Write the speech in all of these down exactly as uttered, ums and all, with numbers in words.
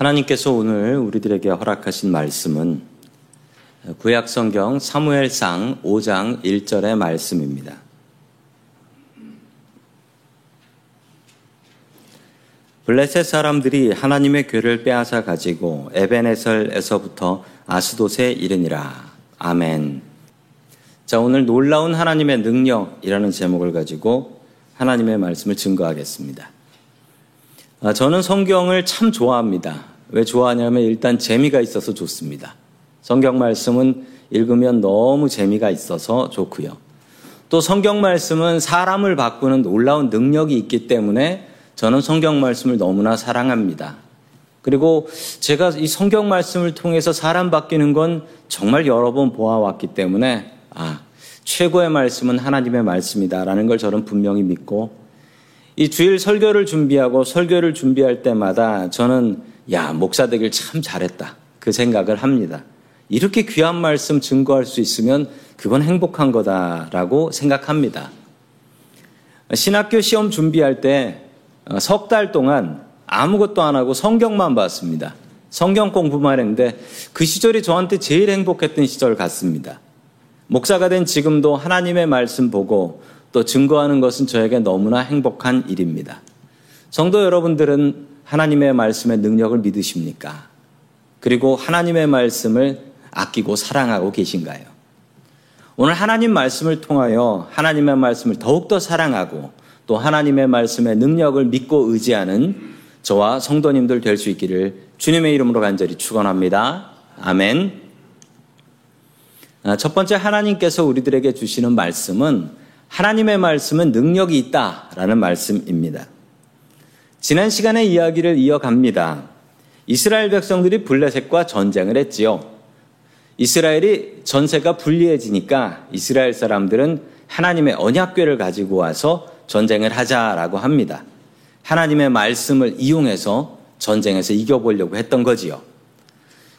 하나님께서 오늘 우리들에게 허락하신 말씀은 구약성경 사무엘상 오 장 일 절의 말씀입니다. 블레셋 사람들이 하나님의 궤를 빼앗아 가지고 에벤에셀에서부터 아스돗에 이르니라. 아멘. 자, 오늘 놀라운 하나님의 능력이라는 제목을 가지고 하나님의 말씀을 증거하겠습니다. 저는 성경을 참 좋아합니다. 왜 좋아하냐면 일단 재미가 있어서 좋습니다. 성경 말씀은 읽으면 너무 재미가 있어서 좋고요. 또 성경 말씀은 사람을 바꾸는 놀라운 능력이 있기 때문에 저는 성경 말씀을 너무나 사랑합니다. 그리고 제가 이 성경 말씀을 통해서 사람 바뀌는 건 정말 여러 번 보아왔기 때문에 아, 최고의 말씀은 하나님의 말씀이다라는 걸 저는 분명히 믿고, 이 주일 설교를 준비하고 설교를 준비할 때마다 저는 야, 목사 되길 참 잘했다, 그 생각을 합니다. 이렇게 귀한 말씀 증거할 수 있으면 그건 행복한 거다라고 생각합니다. 신학교 시험 준비할 때 석 달 동안 아무것도 안 하고 성경만 봤습니다. 성경 공부만 했는데 그 시절이 저한테 제일 행복했던 시절 같습니다. 목사가 된 지금도 하나님의 말씀 보고 또 증거하는 것은 저에게 너무나 행복한 일입니다. 성도 여러분들은 하나님의 말씀의 능력을 믿으십니까? 그리고 하나님의 말씀을 아끼고 사랑하고 계신가요? 오늘 하나님 말씀을 통하여 하나님의 말씀을 더욱더 사랑하고 또 하나님의 말씀의 능력을 믿고 의지하는 저와 성도님들 될 수 있기를 주님의 이름으로 간절히 축원합니다. 아멘. 첫 번째, 하나님께서 우리들에게 주시는 말씀은 하나님의 말씀은 능력이 있다라는 말씀입니다. 지난 시간의 이야기를 이어갑니다. 이스라엘 백성들이 블레셋과 전쟁을 했지요. 이스라엘이 전세가 불리해지니까 이스라엘 사람들은 하나님의 언약궤를 가지고 와서 전쟁을 하자라고 합니다. 하나님의 말씀을 이용해서 전쟁에서 이겨보려고 했던 거지요.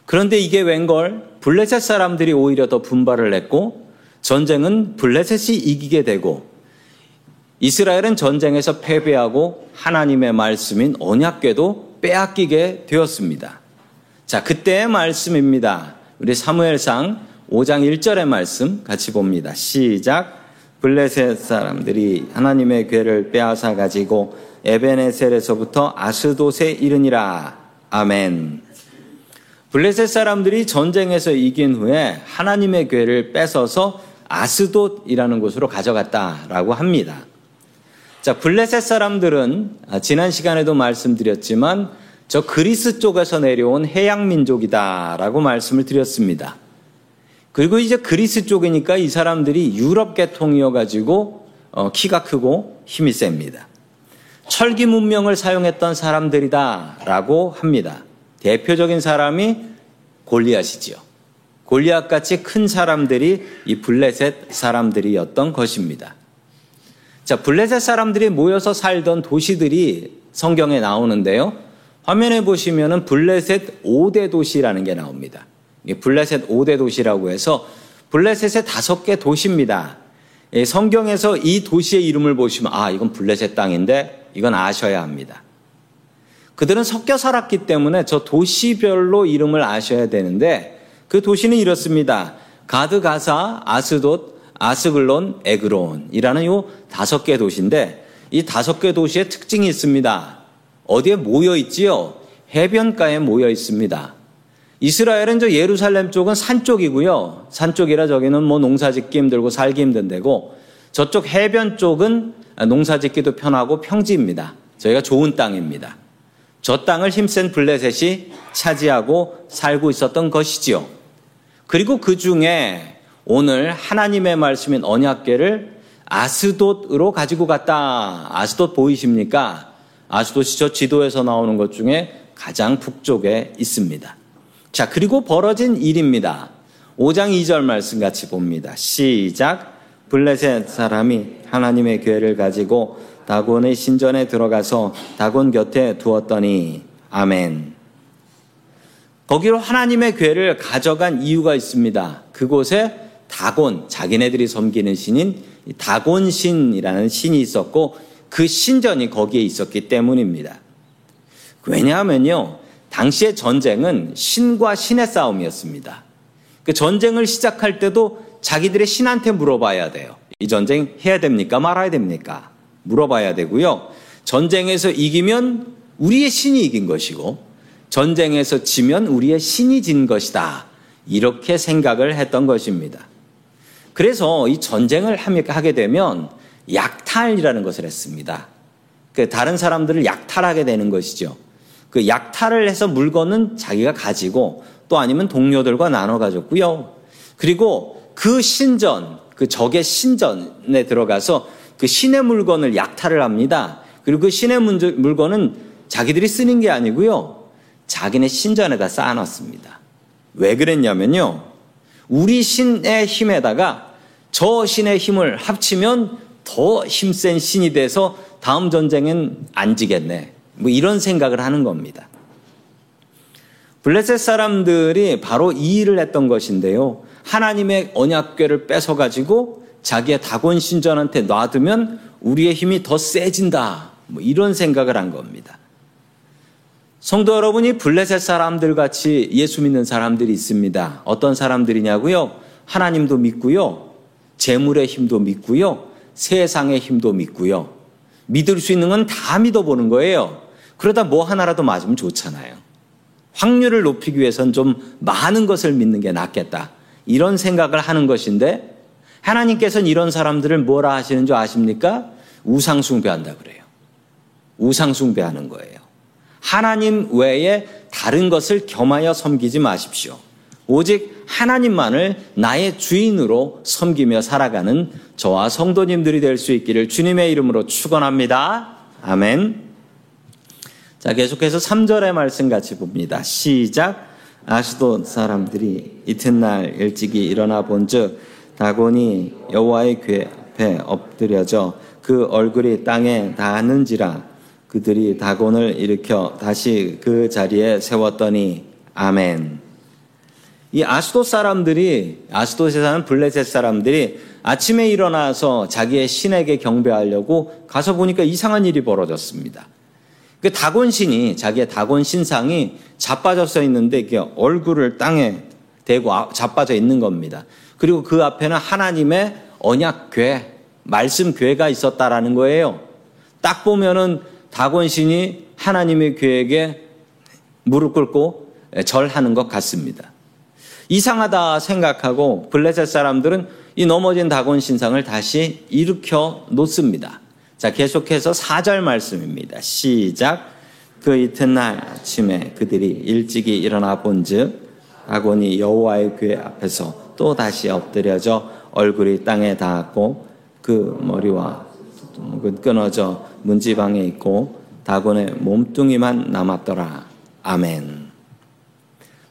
그런데 이게 웬걸 블레셋 사람들이 오히려 더 분발을 했고, 전쟁은 블레셋이 이기게 되고, 이스라엘은 전쟁에서 패배하고 하나님의 말씀인 언약궤도 빼앗기게 되었습니다. 자, 그때의 말씀입니다. 우리 사무엘상 오 장 일 절의 말씀 같이 봅니다. 시작. 블레셋 사람들이 하나님의 궤를 빼앗아 가지고 에벤에셀에서부터 아스돗에 이르니라. 아멘. 블레셋 사람들이 전쟁에서 이긴 후에 하나님의 궤를 뺏어서 아스돗이라는 곳으로 가져갔다라고 합니다. 자, 블레셋 사람들은 지난 시간에도 말씀드렸지만 저 그리스 쪽에서 내려온 해양 민족이다라고 말씀을 드렸습니다. 그리고 이제 그리스 쪽이니까 이 사람들이 유럽 계통이어가지고 키가 크고 힘이 셉니다. 철기 문명을 사용했던 사람들이다라고 합니다. 대표적인 사람이 골리앗이지요. 골리앗같이 큰 사람들이 이 블레셋 사람들이었던 것입니다. 자, 블레셋 사람들이 모여서 살던 도시들이 성경에 나오는데요. 화면에 보시면은 블레셋 오 대 도시라는 게 나옵니다. 이 블레셋 오 대 도시라고 해서 블레셋의 다섯 개 도시입니다. 성경에서 이 도시의 이름을 보시면 아, 이건 블레셋 땅인데 이건 아셔야 합니다. 그들은 섞여 살았기 때문에 저 도시별로 이름을 아셔야 되는데 그 도시는 이렇습니다. 가드가사, 아스돗, 아스글론, 에그론이라는 요 다섯 개 도시인데 이 다섯 개 도시의 특징이 있습니다. 어디에 모여 있지요? 해변가에 모여 있습니다. 이스라엘은 저 예루살렘 쪽은 산 쪽이고요. 산 쪽이라 저기는 뭐 농사짓기 힘들고 살기 힘든 데고, 저쪽 해변 쪽은 농사짓기도 편하고 평지입니다. 저희가 좋은 땅입니다. 저 땅을 힘센 블레셋이 차지하고 살고 있었던 것이지요. 그리고 그 중에 오늘 하나님의 말씀인 언약궤를 아스돗으로 가지고 갔다. 아스돗 보이십니까? 아스돗이 저 지도에서 나오는 것 중에 가장 북쪽에 있습니다. 자, 그리고 벌어진 일입니다. 오 장 이 절 말씀 같이 봅니다. 시작. 블레셋 사람이 하나님의 궤를 가지고 다곤의 신전에 들어가서 다곤 곁에 두었더니. 아멘. 거기로 하나님의 궤를 가져간 이유가 있습니다. 그곳에 다곤, 자기네들이 섬기는 신인 다곤 신이라는 신이 있었고 그 신전이 거기에 있었기 때문입니다. 왜냐하면요, 당시의 전쟁은 신과 신의 싸움이었습니다. 그 전쟁을 시작할 때도 자기들의 신한테 물어봐야 돼요. 이 전쟁 해야 됩니까? 말아야 됩니까? 물어봐야 되고요. 전쟁에서 이기면 우리의 신이 이긴 것이고 전쟁에서 지면 우리의 신이 진 것이다. 이렇게 생각을 했던 것입니다. 그래서 이 전쟁을 하게 되면 약탈이라는 것을 했습니다. 그 다른 사람들을 약탈하게 되는 것이죠. 그 약탈을 해서 물건은 자기가 가지고 또 아니면 동료들과 나눠 가졌고요. 그리고 그 신전, 그 적의 신전에 들어가서 그 신의 물건을 약탈을 합니다. 그리고 그 신의 물건은 자기들이 쓰는 게 아니고요. 자기네 신전에다 쌓아놨습니다. 왜 그랬냐면요. 우리 신의 힘에다가 저 신의 힘을 합치면 더 힘센 신이 돼서 다음 전쟁엔 안 지겠네. 뭐 이런 생각을 하는 겁니다. 블레셋 사람들이 바로 이 일을 했던 것인데요. 하나님의 언약궤를 뺏어가지고 자기의 다곤 신전한테 놔두면 우리의 힘이 더 세진다. 뭐 이런 생각을 한 겁니다. 성도 여러분이 블레셋 사람들 같이 예수 믿는 사람들이 있습니다. 어떤 사람들이냐고요? 하나님도 믿고요. 재물의 힘도 믿고요. 세상의 힘도 믿고요. 믿을 수 있는 건 다 믿어보는 거예요. 그러다 뭐 하나라도 맞으면 좋잖아요. 확률을 높이기 위해선 좀 많은 것을 믿는 게 낫겠다. 이런 생각을 하는 것인데 하나님께서는 이런 사람들을 뭐라 하시는 줄 아십니까? 우상숭배한다 그래요. 우상숭배하는 거예요. 하나님 외에 다른 것을 겸하여 섬기지 마십시오. 오직 하나님만을 나의 주인으로 섬기며 살아가는 저와 성도님들이 될 수 있기를 주님의 이름으로 축원합니다. 아멘. 자, 계속해서 삼 절의 말씀 같이 봅니다. 시작. 아스돗 사람들이 이튿날 일찍이 일어나 본즉 다곤이 여호와의 궤 앞에 엎드려져 그 얼굴이 땅에 닿았는지라. 그들이 다곤을 일으켜 다시 그 자리에 세웠더니. 아멘. 이 아스돗 사람들이, 아스돗에 사는 블레셋 사람들이 아침에 일어나서 자기의 신에게 경배하려고 가서 보니까 이상한 일이 벌어졌습니다. 그 다곤 신이, 자기의 다곤 신상이 자빠져서 있는데 이게 얼굴을 땅에 대고 자빠져 있는 겁니다. 그리고 그 앞에는 하나님의 언약궤, 말씀궤가 있었다라는 거예요. 딱 보면은 다곤 신이 하나님의 궤에게 무릎 꿇고 절하는 것 같습니다. 이상하다 생각하고 블레셋 사람들은 이 넘어진 다곤 신상을 다시 일으켜 놓습니다. 자, 계속해서 사 절 말씀입니다. 시작. 그 이튿날 아침에 그들이 일찍이 일어나 본즉 다곤이 여호와의 궤 앞에서 또 다시 엎드려져 얼굴이 땅에 닿았고 그 머리와 끊어져 문지방에 있고 다곤의 몸뚱이만 남았더라. 아멘.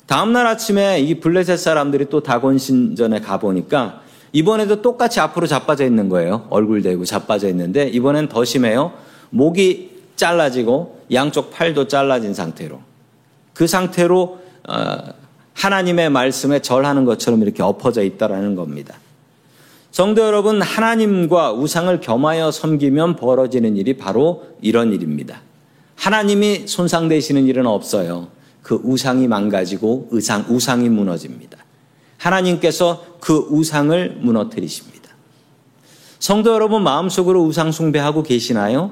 다음날 아침에 이 블레셋 사람들이 또 다곤 신전에 가보니까 이번에도 똑같이 앞으로 자빠져 있는 거예요. 얼굴 대고 자빠져 있는데 이번엔 더 심해요. 목이 잘라지고 양쪽 팔도 잘라진 상태로. 그 상태로 하나님의 말씀에 절하는 것처럼 이렇게 엎어져 있다라는 겁니다. 성도 여러분, 하나님과 우상을 겸하여 섬기면 벌어지는 일이 바로 이런 일입니다. 하나님이 손상되시는 일은 없어요. 그 우상이 망가지고 의상, 우상이 무너집니다. 하나님께서 그 우상을 무너뜨리십니다. 성도 여러분, 마음속으로 우상 숭배하고 계시나요?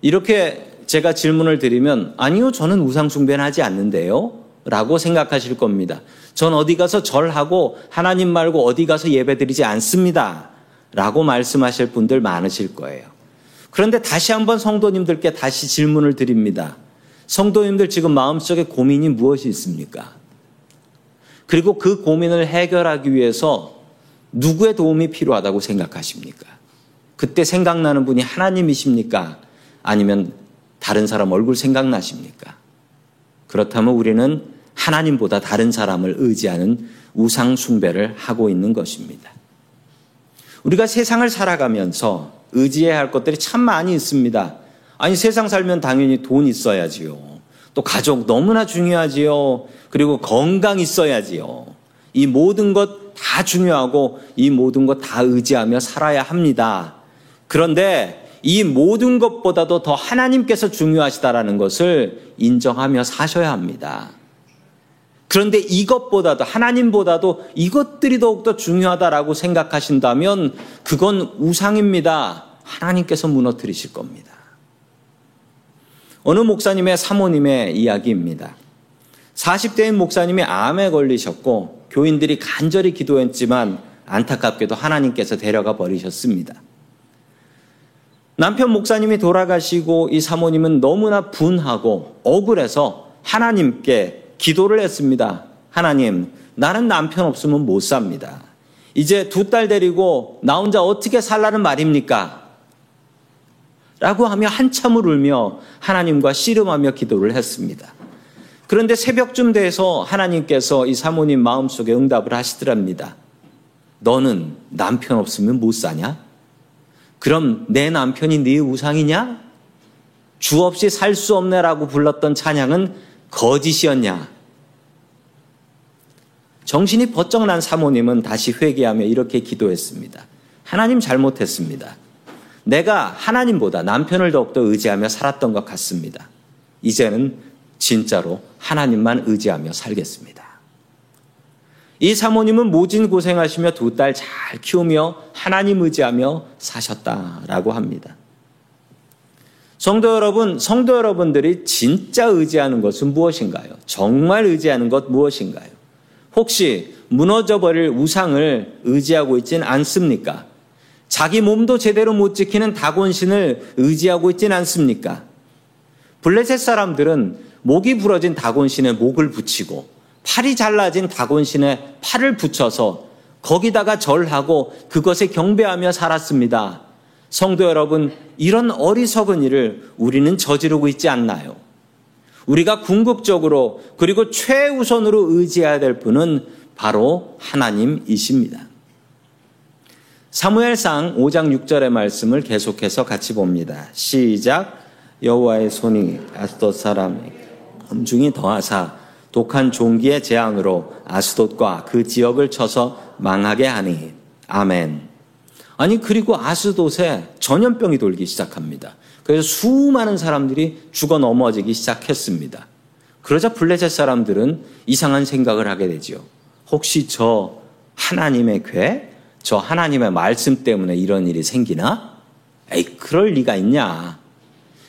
이렇게 제가 질문을 드리면 아니요, 저는 우상 숭배는 하지 않는데요 라고 생각하실 겁니다. 전 어디 가서 절하고 하나님 말고 어디 가서 예배드리지 않습니다 라고 말씀하실 분들 많으실 거예요. 그런데 다시 한번 성도님들께 다시 질문을 드립니다. 성도님들 지금 마음속에 고민이 무엇이 있습니까? 그리고 그 고민을 해결하기 위해서 누구의 도움이 필요하다고 생각하십니까? 그때 생각나는 분이 하나님이십니까? 아니면 다른 사람 얼굴 생각나십니까? 그렇다면 우리는 하나님보다 다른 사람을 의지하는 우상 숭배를 하고 있는 것입니다. 우리가 세상을 살아가면서 의지해야 할 것들이 참 많이 있습니다. 아니, 세상 살면 당연히 돈 있어야지요. 또 가족 너무나 중요하지요. 그리고 건강 있어야지요. 이 모든 것 다 중요하고 이 모든 것 다 의지하며 살아야 합니다. 그런데 이 모든 것보다도 더 하나님께서 중요하시다라는 것을 인정하며 사셔야 합니다. 그런데 이것보다도, 하나님보다도 이것들이 더욱더 중요하다라고 생각하신다면 그건 우상입니다. 하나님께서 무너뜨리실 겁니다. 어느 목사님의 사모님의 이야기입니다. 사십 대인 목사님이 암에 걸리셨고 교인들이 간절히 기도했지만 안타깝게도 하나님께서 데려가 버리셨습니다. 남편 목사님이 돌아가시고 이 사모님은 너무나 분하고 억울해서 하나님께 기도를 했습니다. 하나님, 나는 남편 없으면 못 삽니다. 이제 두 딸 데리고 나 혼자 어떻게 살라는 말입니까? 라고 하며 한참을 울며 하나님과 씨름하며 기도를 했습니다. 그런데 새벽쯤 돼서 하나님께서 이 사모님 마음속에 응답을 하시더랍니다. 너는 남편 없으면 못 사냐? 그럼 내 남편이 네 우상이냐? 주 없이 살 수 없네라고 불렀던 찬양은 거짓이었냐? 정신이 번쩍 난 사모님은 다시 회개하며 이렇게 기도했습니다. 하나님, 잘못했습니다. 내가 하나님보다 남편을 더욱더 의지하며 살았던 것 같습니다. 이제는 진짜로 하나님만 의지하며 살겠습니다. 이 사모님은 모진 고생하시며 두 딸 잘 키우며 하나님 의지하며 사셨다라고 합니다. 성도 여러분, 성도 여러분들이 진짜 의지하는 것은 무엇인가요? 정말 의지하는 것 무엇인가요? 혹시 무너져버릴 우상을 의지하고 있진 않습니까? 자기 몸도 제대로 못 지키는 다곤신을 의지하고 있진 않습니까? 블레셋 사람들은 목이 부러진 다곤신에 목을 붙이고 팔이 잘라진 다곤신에 팔을 붙여서 거기다가 절하고 그것에 경배하며 살았습니다. 성도 여러분, 이런 어리석은 일을 우리는 저지르고 있지 않나요? 우리가 궁극적으로 그리고 최우선으로 의지해야 될 분은 바로 하나님이십니다. 사무엘상 오 장 육 절의 말씀을 계속해서 같이 봅니다. 시작. 여호와의 손이 아스돗 사람에게 엄중히 더하사 독한 종기의 재앙으로 아스돗과 그 지역을 쳐서 망하게 하니. 아멘. 아니, 그리고 아스돗에 전염병이 돌기 시작합니다. 그래서 수많은 사람들이 죽어 넘어지기 시작했습니다. 그러자 블레셋 사람들은 이상한 생각을 하게 되죠. 혹시 저 하나님의 궤? 저 하나님의 말씀 때문에 이런 일이 생기나? 에이, 그럴 리가 있냐.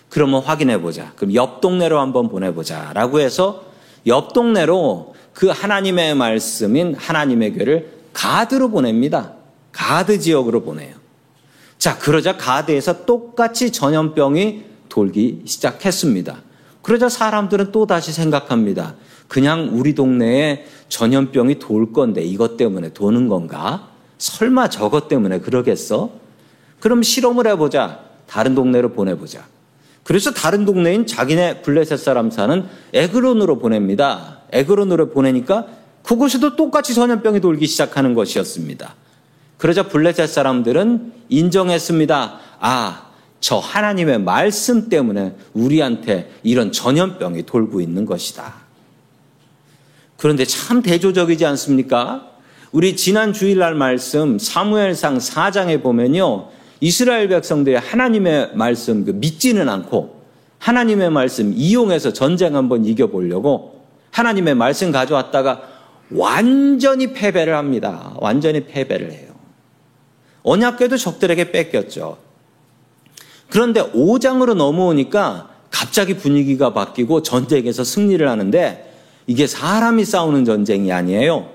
그러면 확인해보자. 그럼 옆 동네로 한번 보내보자. 라고 해서 옆 동네로 그 하나님의 말씀인 하나님의 궤를 가드로 보냅니다. 가드 지역으로 보내요. 자, 그러자 가드에서 똑같이 전염병이 돌기 시작했습니다. 그러자 사람들은 또다시 생각합니다. 그냥 우리 동네에 전염병이 돌 건데 이것 때문에 도는 건가? 설마 저것 때문에 그러겠어? 그럼 실험을 해보자. 다른 동네로 보내보자. 그래서 다른 동네인 자기네 블레셋 사람 사는 에그론으로 보냅니다. 에그론으로 보내니까 그곳에도 똑같이 전염병이 돌기 시작하는 것이었습니다. 그러자 블레셋 사람들은 인정했습니다. 아, 저 하나님의 말씀 때문에 우리한테 이런 전염병이 돌고 있는 것이다. 그런데 참 대조적이지 않습니까? 우리 지난 주일날 말씀 사무엘상 사 장에 보면요. 이스라엘 백성들이 하나님의 말씀 믿지는 않고 하나님의 말씀 이용해서 전쟁 한번 이겨보려고 하나님의 말씀 가져왔다가 완전히 패배를 합니다. 완전히 패배를 해요. 언약궤도 적들에게 뺏겼죠. 그런데 오 장으로 넘어오니까 갑자기 분위기가 바뀌고 전쟁에서 승리를 하는데 이게 사람이 싸우는 전쟁이 아니에요.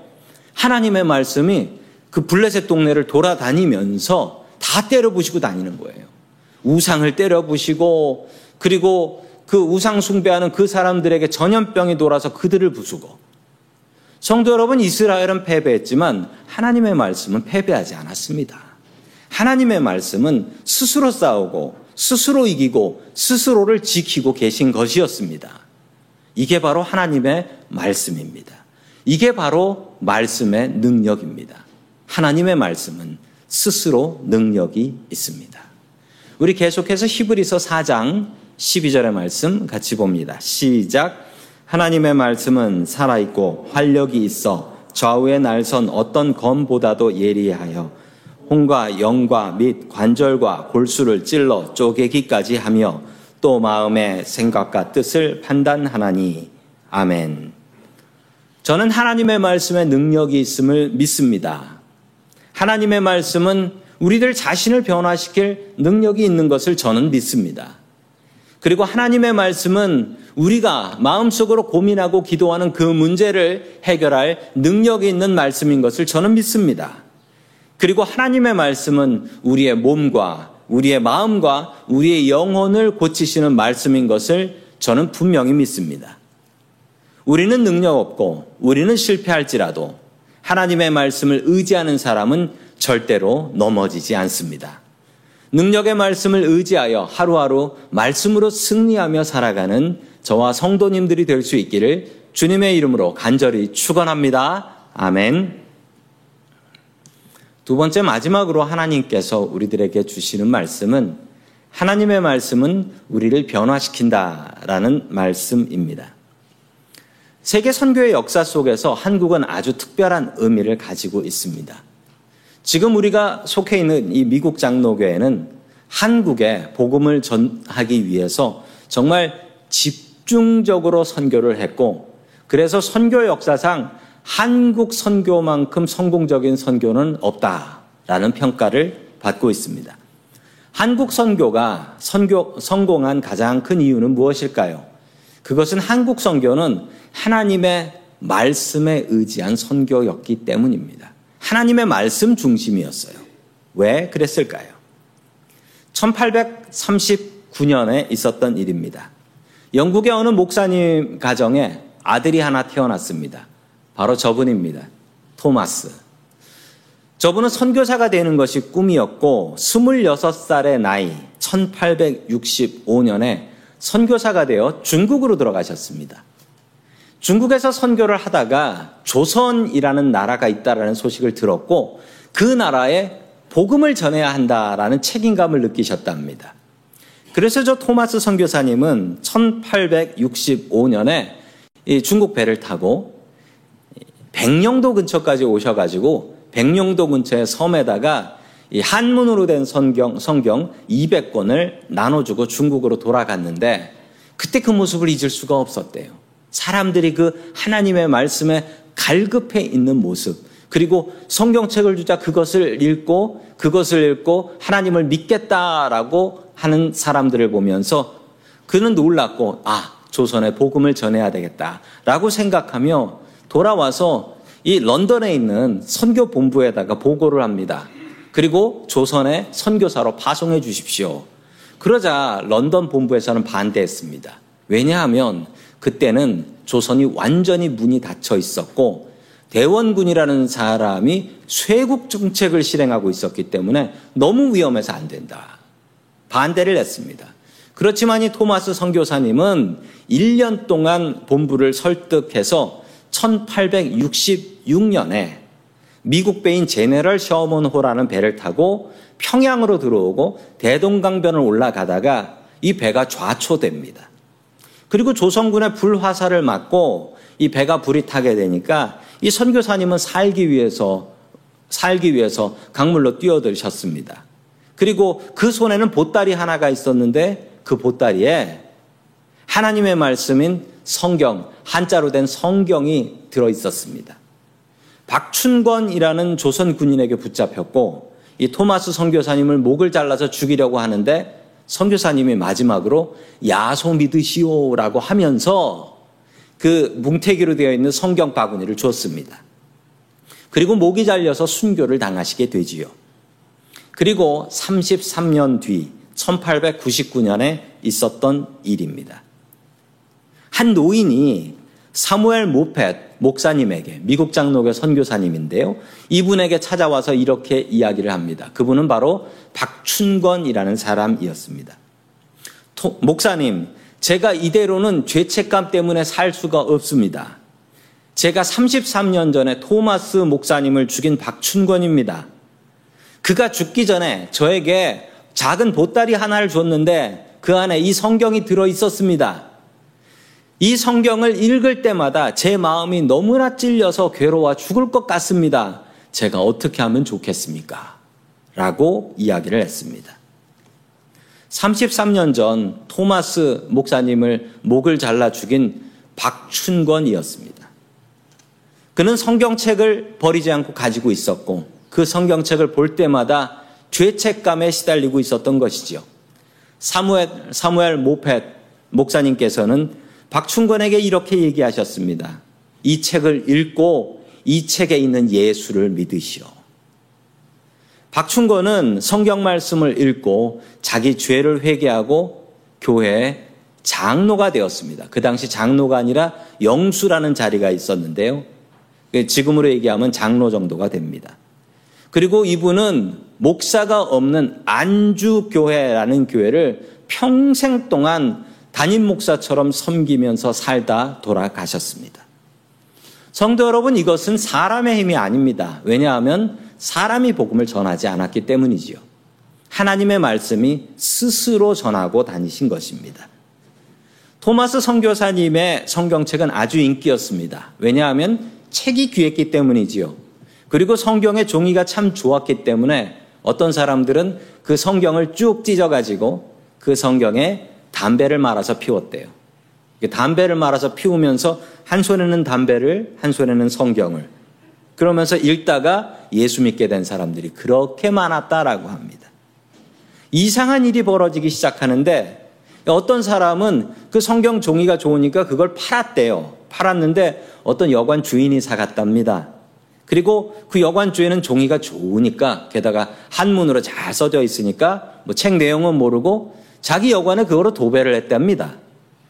하나님의 말씀이 그 블레셋 동네를 돌아다니면서 다 때려부시고 다니는 거예요. 우상을 때려부시고 그리고 그 우상 숭배하는 그 사람들에게 전염병이 돌아서 그들을 부수고. 성도 여러분, 이스라엘은 패배했지만 하나님의 말씀은 패배하지 않았습니다. 하나님의 말씀은 스스로 싸우고 스스로 이기고 스스로를 지키고 계신 것이었습니다. 이게 바로 하나님의 말씀입니다. 이게 바로 말씀의 능력입니다. 하나님의 말씀은 스스로 능력이 있습니다. 우리 계속해서 히브리서 사 장 십이 절의 말씀 같이 봅니다. 시작. 하나님의 말씀은 살아있고 활력이 있어 좌우의 날선 어떤 검보다도 예리하여 혼과 영과 및 관절과 골수를 찔러 쪼개기까지 하며 또 마음의 생각과 뜻을 판단하나니 아멘. 저는 하나님의 말씀에 능력이 있음을 믿습니다. 하나님의 말씀은 우리들 자신을 변화시킬 능력이 있는 것을 저는 믿습니다. 그리고 하나님의 말씀은 우리가 마음속으로 고민하고 기도하는 그 문제를 해결할 능력이 있는 말씀인 것을 저는 믿습니다. 그리고 하나님의 말씀은 우리의 몸과 우리의 마음과 우리의 영혼을 고치시는 말씀인 것을 저는 분명히 믿습니다. 우리는 능력 없고 우리는 실패할지라도 하나님의 말씀을 의지하는 사람은 절대로 넘어지지 않습니다. 능력의 말씀을 의지하여 하루하루 말씀으로 승리하며 살아가는 저와 성도님들이 될 수 있기를 주님의 이름으로 간절히 축원합니다. 아멘. 두 번째 마지막으로 하나님께서 우리들에게 주시는 말씀은 하나님의 말씀은 우리를 변화시킨다라는 말씀입니다. 세계 선교의 역사 속에서 한국은 아주 특별한 의미를 가지고 있습니다. 지금 우리가 속해 있는 이 미국 장로교회는 한국에 복음을 전하기 위해서 정말 집중적으로 선교를 했고, 그래서 선교 역사상 한국 선교만큼 성공적인 선교는 없다라는 평가를 받고 있습니다. 한국 선교가 선교, 성공한 가장 큰 이유는 무엇일까요? 그것은 한국 선교는 하나님의 말씀에 의지한 선교였기 때문입니다. 하나님의 말씀 중심이었어요. 왜 그랬을까요? 천팔백삼십구 년에 있었던 일입니다. 영국의 어느 목사님 가정에 아들이 하나 태어났습니다. 바로 저분입니다. 토마스. 저분은 선교사가 되는 것이 꿈이었고 스물여섯 살의 나이 천팔백육십오 년에 선교사가 되어 중국으로 들어가셨습니다. 중국에서 선교를 하다가 조선이라는 나라가 있다라는 소식을 들었고 그 나라에 복음을 전해야 한다라는 책임감을 느끼셨답니다. 그래서 저 토마스 선교사님은 천팔백육십오 년에 이 중국 배를 타고 백령도 근처까지 오셔가지고 백령도 근처의 섬에다가 이 한문으로 된 성경, 성경 이백 권을 나눠주고 중국으로 돌아갔는데 그때 그 모습을 잊을 수가 없었대요. 사람들이 그 하나님의 말씀에 갈급해 있는 모습, 그리고 성경책을 주자 그것을 읽고 그것을 읽고 하나님을 믿겠다라고 하는 사람들을 보면서 그는 놀랐고 아, 조선에 복음을 전해야 되겠다라고 생각하며 돌아와서 이 런던에 있는 선교본부에다가 보고를 합니다. 그리고 조선에 선교사로 파송해 주십시오. 그러자 런던 본부에서는 반대했습니다. 왜냐하면 그때는 조선이 완전히 문이 닫혀 있었고 대원군이라는 사람이 쇄국 정책을 실행하고 있었기 때문에 너무 위험해서 안 된다. 반대를 했습니다. 그렇지만 이 토마스 선교사님은 일 년 동안 본부를 설득해서 천팔백육십육 년에 미국 배인 제네럴 셔먼 호라는 배를 타고 평양으로 들어오고 대동강변을 올라가다가 이 배가 좌초됩니다. 그리고 조선군의 불화살을 맞고 이 배가 불이 타게 되니까 이 선교사님은 살기 위해서 살기 위해서 강물로 뛰어들셨습니다. 그리고 그 손에는 보따리 하나가 있었는데 그 보따리에 하나님의 말씀인 성경, 한자로 된 성경이 들어 있었습니다. 박춘권이라는 조선 군인에게 붙잡혔고 이 토마스 선교사님을 목을 잘라서 죽이려고 하는데 선교사님이 마지막으로 야소 믿으시오라고 하면서 그 뭉태기로 되어 있는 성경 바구니를 줬습니다. 그리고 목이 잘려서 순교를 당하시게 되지요. 그리고 삼십삼 년 뒤 천팔백구십구 년에 있었던 일입니다. 한 노인이 사무엘 모펫 목사님에게, 미국 장로교 선교사님인데요, 이분에게 찾아와서 이렇게 이야기를 합니다. 그분은 바로 박춘권이라는 사람이었습니다. 토, 목사님, 제가 이대로는 죄책감 때문에 살 수가 없습니다. 제가 삼십삼 년 전에 토마스 목사님을 죽인 박춘권입니다. 그가 죽기 전에 저에게 작은 보따리 하나를 줬는데 그 안에 이 성경이 들어있었습니다. 이 성경을 읽을 때마다 제 마음이 너무나 찔려서 괴로워 죽을 것 같습니다. 제가 어떻게 하면 좋겠습니까? 라고 이야기를 했습니다. 삼십삼 년 전 토마스 목사님을 목을 잘라 죽인 박춘권이었습니다. 그는 성경책을 버리지 않고 가지고 있었고 그 성경책을 볼 때마다 죄책감에 시달리고 있었던 것이지요. 사무엘, 사무엘 모펫 목사님께서는 박춘권에게 이렇게 얘기하셨습니다. 이 책을 읽고 이 책에 있는 예수를 믿으시오. 박춘권은 성경 말씀을 읽고 자기 죄를 회개하고 교회에 장로가 되었습니다. 그 당시 장로가 아니라 영수라는 자리가 있었는데요. 지금으로 얘기하면 장로 정도가 됩니다. 그리고 이분은 목사가 없는 안주교회라는 교회를 평생 동안 담임 목사처럼 섬기면서 살다 돌아가셨습니다. 성도 여러분, 이것은 사람의 힘이 아닙니다. 왜냐하면 사람이 복음을 전하지 않았기 때문이지요. 하나님의 말씀이 스스로 전하고 다니신 것입니다. 토마스 선교사님의 성경책은 아주 인기였습니다. 왜냐하면 책이 귀했기 때문이지요. 그리고 성경의 종이가 참 좋았기 때문에 어떤 사람들은 그 성경을 쭉 찢어가지고 그 성경에 담배를 말아서 피웠대요. 담배를 말아서 피우면서 한 손에는 담배를, 한 손에는 성경을. 그러면서 읽다가 예수 믿게 된 사람들이 그렇게 많았다라고 합니다. 이상한 일이 벌어지기 시작하는데 어떤 사람은 그 성경 종이가 좋으니까 그걸 팔았대요. 팔았는데 어떤 여관 주인이 사갔답니다. 그리고 그 여관 주인은 종이가 좋으니까 게다가 한문으로 잘 써져 있으니까 뭐 책 내용은 모르고 자기 여관을 그거로 도배를 했답니다.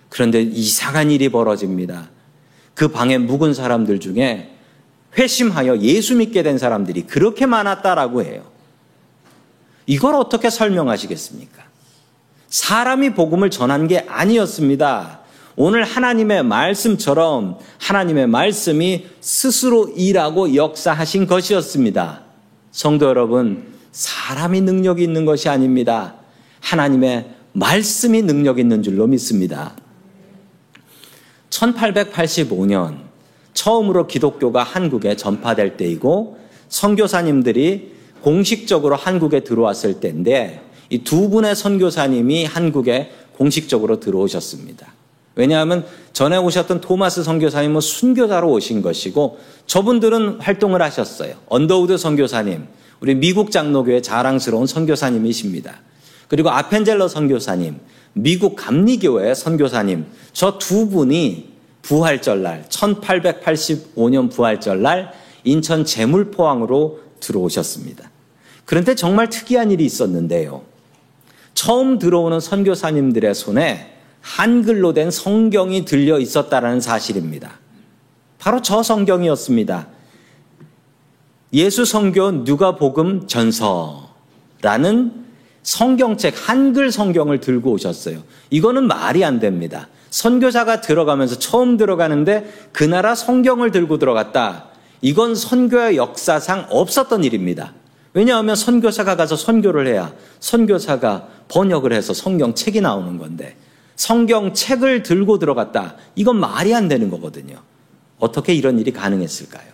그런데 이상한 일이 벌어집니다. 그 방에 묵은 사람들 중에 회심하여 예수 믿게 된 사람들이 그렇게 많았다라고 해요. 이걸 어떻게 설명하시겠습니까? 사람이 복음을 전한 게 아니었습니다. 오늘 하나님의 말씀처럼 하나님의 말씀이 스스로 일하고 역사하신 것이었습니다. 성도 여러분, 사람이 능력이 있는 것이 아닙니다. 하나님의 말씀이 능력이 있는 줄로 믿습니다. 천팔백팔십오 년 처음으로 기독교가 한국에 전파될 때이고 선교사님들이 공식적으로 한국에 들어왔을 때인데 이 두 분의 선교사님이 한국에 공식적으로 들어오셨습니다. 왜냐하면 전에 오셨던 토마스 선교사님은 순교자로 오신 것이고 저분들은 활동을 하셨어요. 언더우드 선교사님, 우리 미국 장로교의 자랑스러운 선교사님이십니다. 그리고 아펜젤러 선교사님, 미국 감리교회 선교사님, 저 두 분이 부활절날, 천팔백팔십오 년 부활절날 인천 제물포항으로 들어오셨습니다. 그런데 정말 특이한 일이 있었는데요. 처음 들어오는 선교사님들의 손에 한글로 된 성경이 들려 있었다라는 사실입니다. 바로 저 성경이었습니다. 예수 선교 누가복음 전서라는 성경책, 한글 성경을 들고 오셨어요. 이거는 말이 안 됩니다. 선교사가 들어가면서 처음 들어가는데 그 나라 성경을 들고 들어갔다. 이건 선교의 역사상 없었던 일입니다. 왜냐하면 선교사가 가서 선교를 해야 선교사가 번역을 해서 성경책이 나오는 건데 성경책을 들고 들어갔다. 이건 말이 안 되는 거거든요. 어떻게 이런 일이 가능했을까요?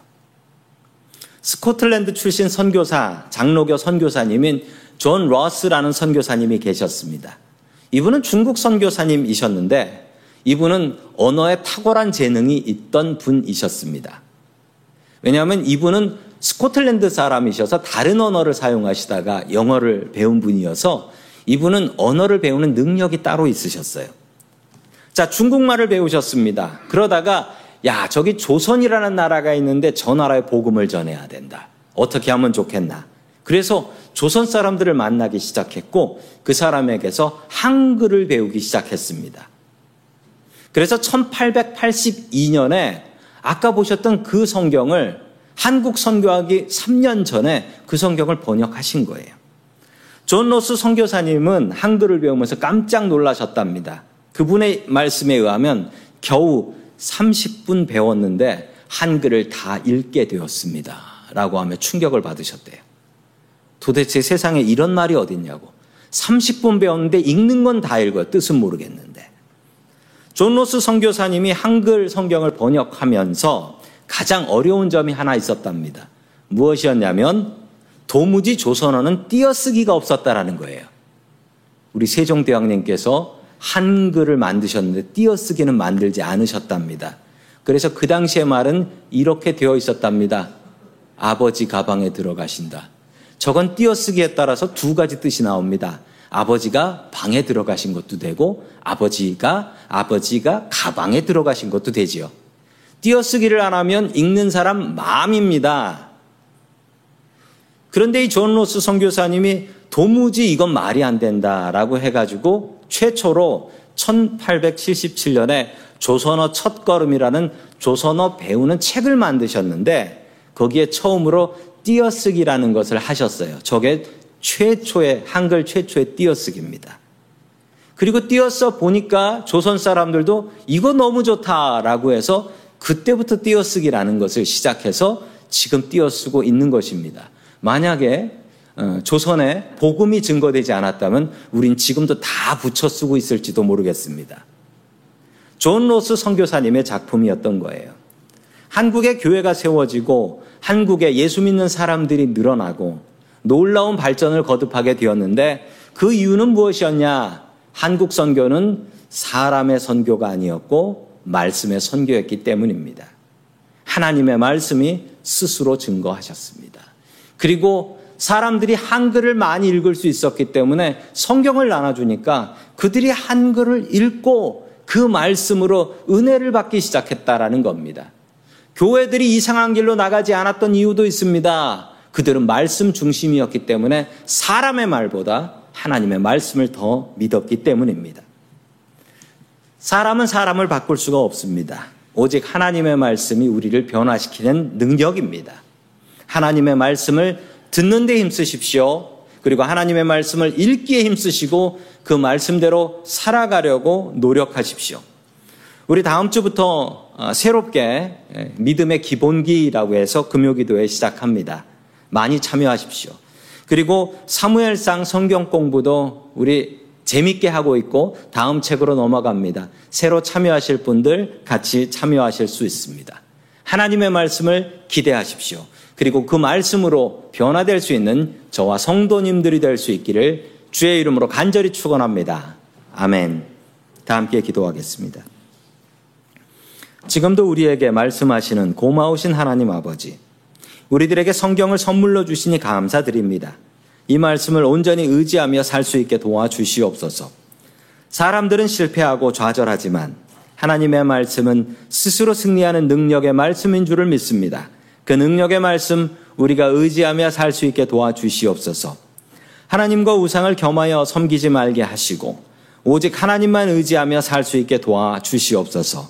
스코틀랜드 출신 선교사, 장로교 선교사님인 존 로스라는 선교사님이 계셨습니다. 이분은 중국 선교사님이셨는데 이분은 언어에 탁월한 재능이 있던 분이셨습니다. 왜냐하면 이분은 스코틀랜드 사람이셔서 다른 언어를 사용하시다가 영어를 배운 분이어서 이분은 언어를 배우는 능력이 따로 있으셨어요. 자, 중국말을 배우셨습니다. 그러다가 야, 저기 조선이라는 나라가 있는데 저 나라에 복음을 전해야 된다. 어떻게 하면 좋겠나. 그래서 조선 사람들을 만나기 시작했고 그 사람에게서 한글을 배우기 시작했습니다. 그래서 천팔백팔십이 년에 아까 보셨던 그 성경을 한국 선교하기 삼 년 전에 그 성경을 번역하신 거예요. 존 로스 선교사님은 한글을 배우면서 깜짝 놀라셨답니다. 그분의 말씀에 의하면 겨우 삼십 분 배웠는데 한글을 다 읽게 되었습니다. 라고 하며 충격을 받으셨대요. 도대체 세상에 이런 말이 어딨냐고. 삼십 분 배웠는데 읽는 건 다 읽어요. 뜻은 모르겠는데. 존 로스 선교사님이 한글 성경을 번역하면서 가장 어려운 점이 하나 있었답니다. 무엇이었냐면 도무지 조선어는 띄어쓰기가 없었다라는 거예요. 우리 세종대왕님께서 한글을 만드셨는데 띄어쓰기는 만들지 않으셨답니다. 그래서 그 당시의 말은 이렇게 되어 있었답니다. 아버지 가방에 들어가신다. 저건 띄어쓰기에 따라서 두 가지 뜻이 나옵니다. 아버지가 방에 들어가신 것도 되고 아버지가 아버지가 가방에 들어가신 것도 되지요. 띄어쓰기를 안 하면 읽는 사람 마음입니다. 그런데 이 존 로스 선교사님이 도무지 이건 말이 안 된다라고 해가지고 최초로 천팔백칠십칠년에 조선어 첫걸음이라는 조선어 배우는 책을 만드셨는데 거기에 처음으로 띄어쓰기라는 것을 하셨어요. 저게 최초의 한글 최초의 띄어쓰기입니다. 그리고 띄어써 보니까 조선 사람들도 이거 너무 좋다라고 해서 그때부터 띄어쓰기라는 것을 시작해서 지금 띄어쓰고 있는 것입니다. 만약에 조선에 복음이 증거되지 않았다면 우린 지금도 다 붙여 쓰고 있을지도 모르겠습니다. 존 로스 선교사님의 작품이었던 거예요. 한국의 교회가 세워지고 한국에 예수 믿는 사람들이 늘어나고 놀라운 발전을 거듭하게 되었는데 그 이유는 무엇이었냐? 한국 선교는 사람의 선교가 아니었고 말씀의 선교였기 때문입니다. 하나님의 말씀이 스스로 증거하셨습니다. 그리고 사람들이 한글을 많이 읽을 수 있었기 때문에 성경을 나눠주니까 그들이 한글을 읽고 그 말씀으로 은혜를 받기 시작했다라는 겁니다. 교회들이 이상한 길로 나가지 않았던 이유도 있습니다. 그들은 말씀 중심이었기 때문에 사람의 말보다 하나님의 말씀을 더 믿었기 때문입니다. 사람은 사람을 바꿀 수가 없습니다. 오직 하나님의 말씀이 우리를 변화시키는 능력입니다. 하나님의 말씀을 듣는 데 힘쓰십시오. 그리고 하나님의 말씀을 읽기에 힘쓰시고 그 말씀대로 살아가려고 노력하십시오. 우리 다음 주부터 새롭게 믿음의 기본기라고 해서 금요기도회 시작합니다. 많이 참여하십시오. 그리고 사무엘상 성경 공부도 우리 재밌게 하고 있고 다음 책으로 넘어갑니다. 새로 참여하실 분들 같이 참여하실 수 있습니다. 하나님의 말씀을 기대하십시오. 그리고 그 말씀으로 변화될 수 있는 저와 성도님들이 될 수 있기를 주의 이름으로 간절히 축원합니다. 아멘. 다 함께 기도하겠습니다. 지금도 우리에게 말씀하시는 고마우신 하나님 아버지, 우리들에게 성경을 선물로 주시니 감사드립니다. 이 말씀을 온전히 의지하며 살 수 있게 도와주시옵소서. 사람들은 실패하고 좌절하지만 하나님의 말씀은 스스로 승리하는 능력의 말씀인 줄을 믿습니다. 그 능력의 말씀 우리가 의지하며 살 수 있게 도와주시옵소서. 하나님과 우상을 겸하여 섬기지 말게 하시고 오직 하나님만 의지하며 살 수 있게 도와주시옵소서.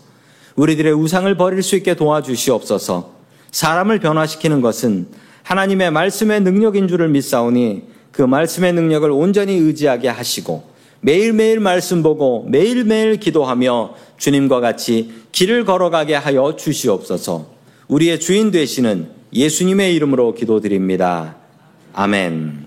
우리들의 우상을 버릴 수 있게 도와주시옵소서. 사람을 변화시키는 것은 하나님의 말씀의 능력인 줄을 믿사오니 그 말씀의 능력을 온전히 의지하게 하시고 매일매일 말씀 보고 매일매일 기도하며 주님과 같이 길을 걸어가게 하여 주시옵소서. 우리의 주인 되시는 예수님의 이름으로 기도드립니다. 아멘.